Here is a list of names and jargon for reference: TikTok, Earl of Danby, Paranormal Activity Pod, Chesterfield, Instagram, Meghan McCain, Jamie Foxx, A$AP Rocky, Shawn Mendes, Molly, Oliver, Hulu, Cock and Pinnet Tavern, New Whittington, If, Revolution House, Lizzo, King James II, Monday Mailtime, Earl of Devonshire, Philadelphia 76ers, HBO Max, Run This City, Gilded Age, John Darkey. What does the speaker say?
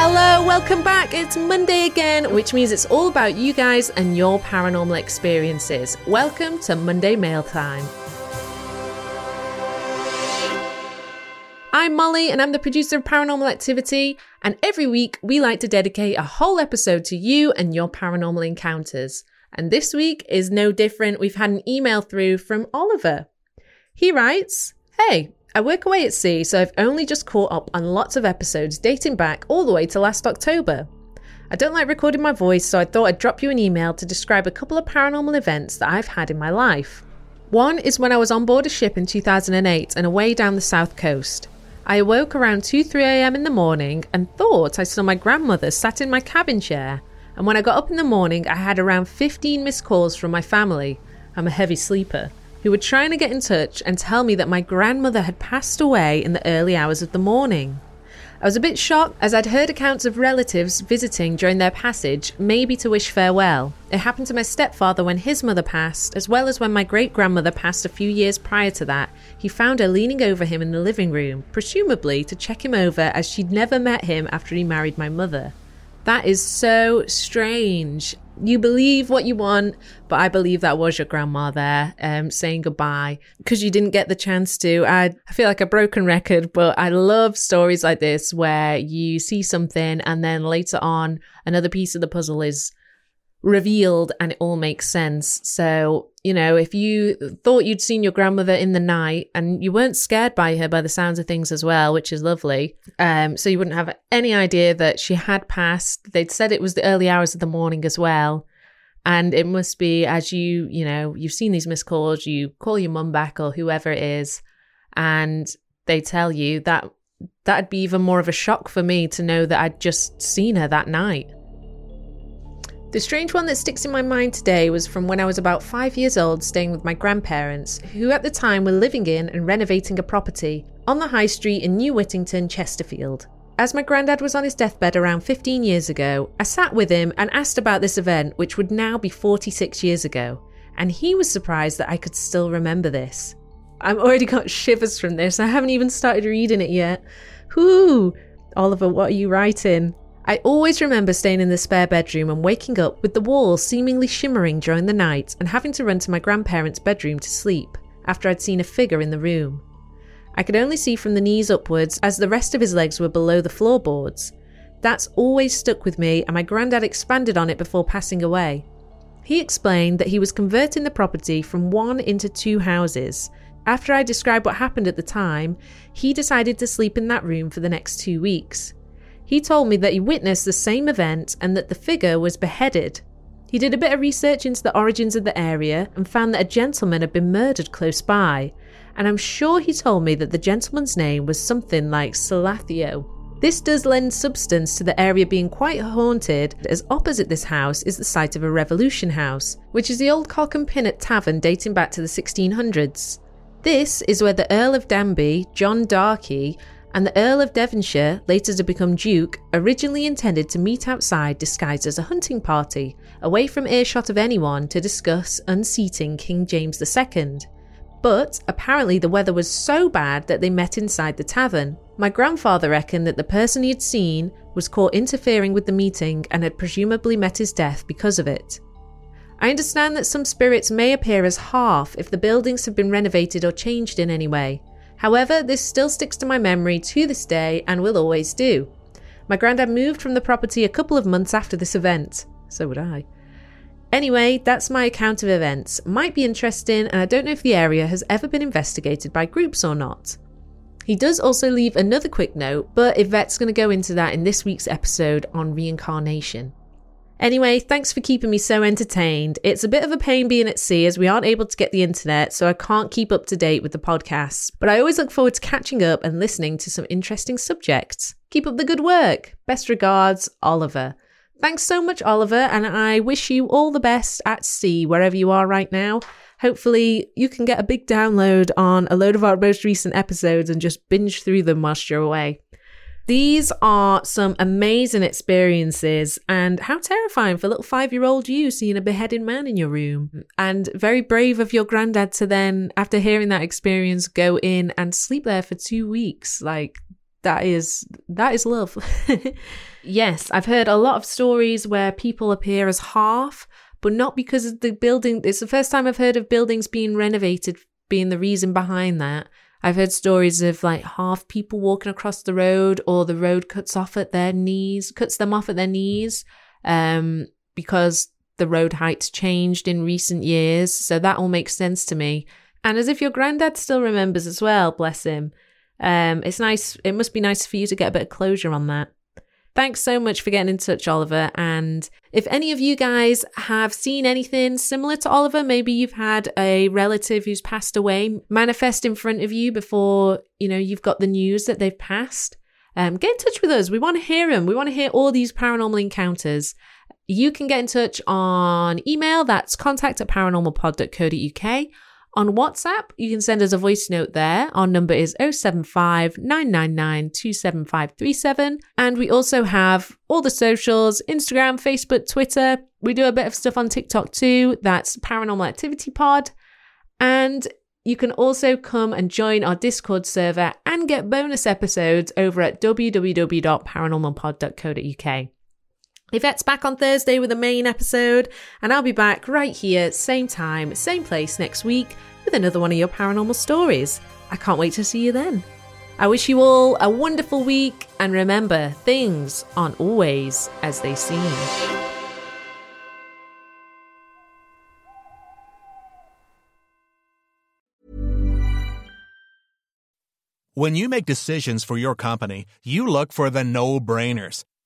Hello, welcome back. It's Monday again, which means it's all about you guys and your paranormal experiences. Welcome to Monday Mail Time. I'm Molly and I'm the producer of Paranormal Activity, and every week we like to dedicate a whole episode to you and your paranormal encounters. And this week is no different. We've had an email through from Oliver. He writes, "Hey, I work away at sea, so I've only just caught up on lots of episodes dating back all the way to last October. I don't like recording my voice, so I thought I'd drop you an email to describe a couple of paranormal events that I've had in my life. One is when I was on board a ship in 2008 and away down the south coast. I awoke around 2-3am in the morning and thought I saw my grandmother sat in my cabin chair, and when I got up in the morning I had around 15 missed calls from my family. I'm a heavy sleeper. Who were trying to get in touch and tell me that my grandmother had passed away in the early hours of the morning. I was a bit shocked as I'd heard accounts of relatives visiting during their passage, maybe to wish farewell. It happened to my stepfather when his mother passed, as well as when my great-grandmother passed a few years prior to that. He found her leaning over him in the living room, presumably to check him over, as she'd never met him after he married my mother. That is so strange. You believe what you want, but I believe that was your grandma there saying goodbye because you didn't get the chance to. I feel like a broken record, but I love stories like this where you see something and then later on another piece of the puzzle is revealed and it all makes sense. So, you know, if you thought you'd seen your grandmother in the night and you weren't scared by her by the sounds of things as well, which is lovely, so you wouldn't have any idea that she had passed. They'd said it was the early hours of the morning as well, and it must be, as you know, you've seen these missed calls, you call your mum back or whoever it is, and they tell you that. That'd be even more of a shock for me to know that I'd just seen her that night. The strange one that sticks in my mind today was from when I was about 5 years old, staying with my grandparents, who at the time were living in and renovating a property on the high street in New Whittington, Chesterfield. As my granddad was on his deathbed around 15 years ago, I sat with him and asked about this event, which would now be 46 years ago, and he was surprised that I could still remember this. I've already got shivers from this. I haven't even started reading it yet. Whoo! Oliver, what are you writing? I always remember staying in the spare bedroom and waking up with the walls seemingly shimmering during the night and having to run to my grandparents' bedroom to sleep after I'd seen a figure in the room. I could only see from the knees upwards as the rest of his legs were below the floorboards. That's always stuck with me, and my granddad expanded on it before passing away. He explained that he was converting the property from one into two houses. After I described what happened at the time, he decided to sleep in that room for the next 2 weeks. He told me that he witnessed the same event and that the figure was beheaded. He did a bit of research into the origins of the area and found that a gentleman had been murdered close by, and I'm sure he told me that the gentleman's name was something like Salathio. This does lend substance to the area being quite haunted, as opposite this house is the site of a Revolution House, which is the old Cock and Pinnet Tavern dating back to the 1600s. This is where the Earl of Danby, John Darkey, and the Earl of Devonshire, later to become Duke, originally intended to meet outside disguised as a hunting party, away from earshot of anyone, to discuss unseating King James II. But apparently the weather was so bad that they met inside the tavern. My grandfather reckoned that the person he'd seen was caught interfering with the meeting and had presumably met his death because of it. I understand that some spirits may appear as half if the buildings have been renovated or changed in any way. However, this still sticks to my memory to this day and will always do. My granddad moved from the property a couple of months after this event. So would I. Anyway, that's my account of events. Might be interesting, and I don't know if the area has ever been investigated by groups or not. He does also leave another quick note, but Yvette's going to go into that in this week's episode on reincarnation. Anyway, thanks for keeping me so entertained. It's a bit of a pain being at sea as we aren't able to get the internet, so I can't keep up to date with the podcasts. But I always look forward to catching up and listening to some interesting subjects. Keep up the good work. Best regards, Oliver. Thanks so much, Oliver, and I wish you all the best at sea, wherever you are right now. Hopefully you can get a big download on a load of our most recent episodes and just binge through them whilst you're away. These are some amazing experiences, and how terrifying for little 5-year-old you seeing a beheaded man in your room. And very brave of your granddad to then, after hearing that experience, go in and sleep there for 2 weeks. Like, that is love. Yes, I've heard a lot of stories where people appear as half, but not because of the building. It's the first time I've heard of buildings being renovated being the reason behind that. I've heard stories of like half people walking across the road, or the road cuts them off at their knees because the road heights changed in recent years. So that all makes sense to me. And as if your granddad still remembers as well, bless him. It's nice. It must be nice for you to get a bit of closure on that. Thanks so much for getting in touch, Oliver. And if any of you guys have seen anything similar to Oliver, maybe you've had a relative who's passed away manifest in front of you before, you know, you've got the news that they've passed, get in touch with us. We want to hear them. We want to hear all these paranormal encounters. You can get in touch on email. That's contact@paranormalpod.co.uk. On WhatsApp, you can send us a voice note there. Our number is 075 999 27537. And we also have all the socials, Instagram, Facebook, Twitter. We do a bit of stuff on TikTok too. That's Paranormal Activity Pod. And you can also come and join our Discord server and get bonus episodes over at www.paranormalpod.co.uk. Yvette's back on Thursday with a main episode, and I'll be back right here, same time, same place next week with another one of your paranormal stories. I can't wait to see you then. I wish you all a wonderful week, and remember, things aren't always as they seem. When you make decisions for your company, you look for the no-brainers.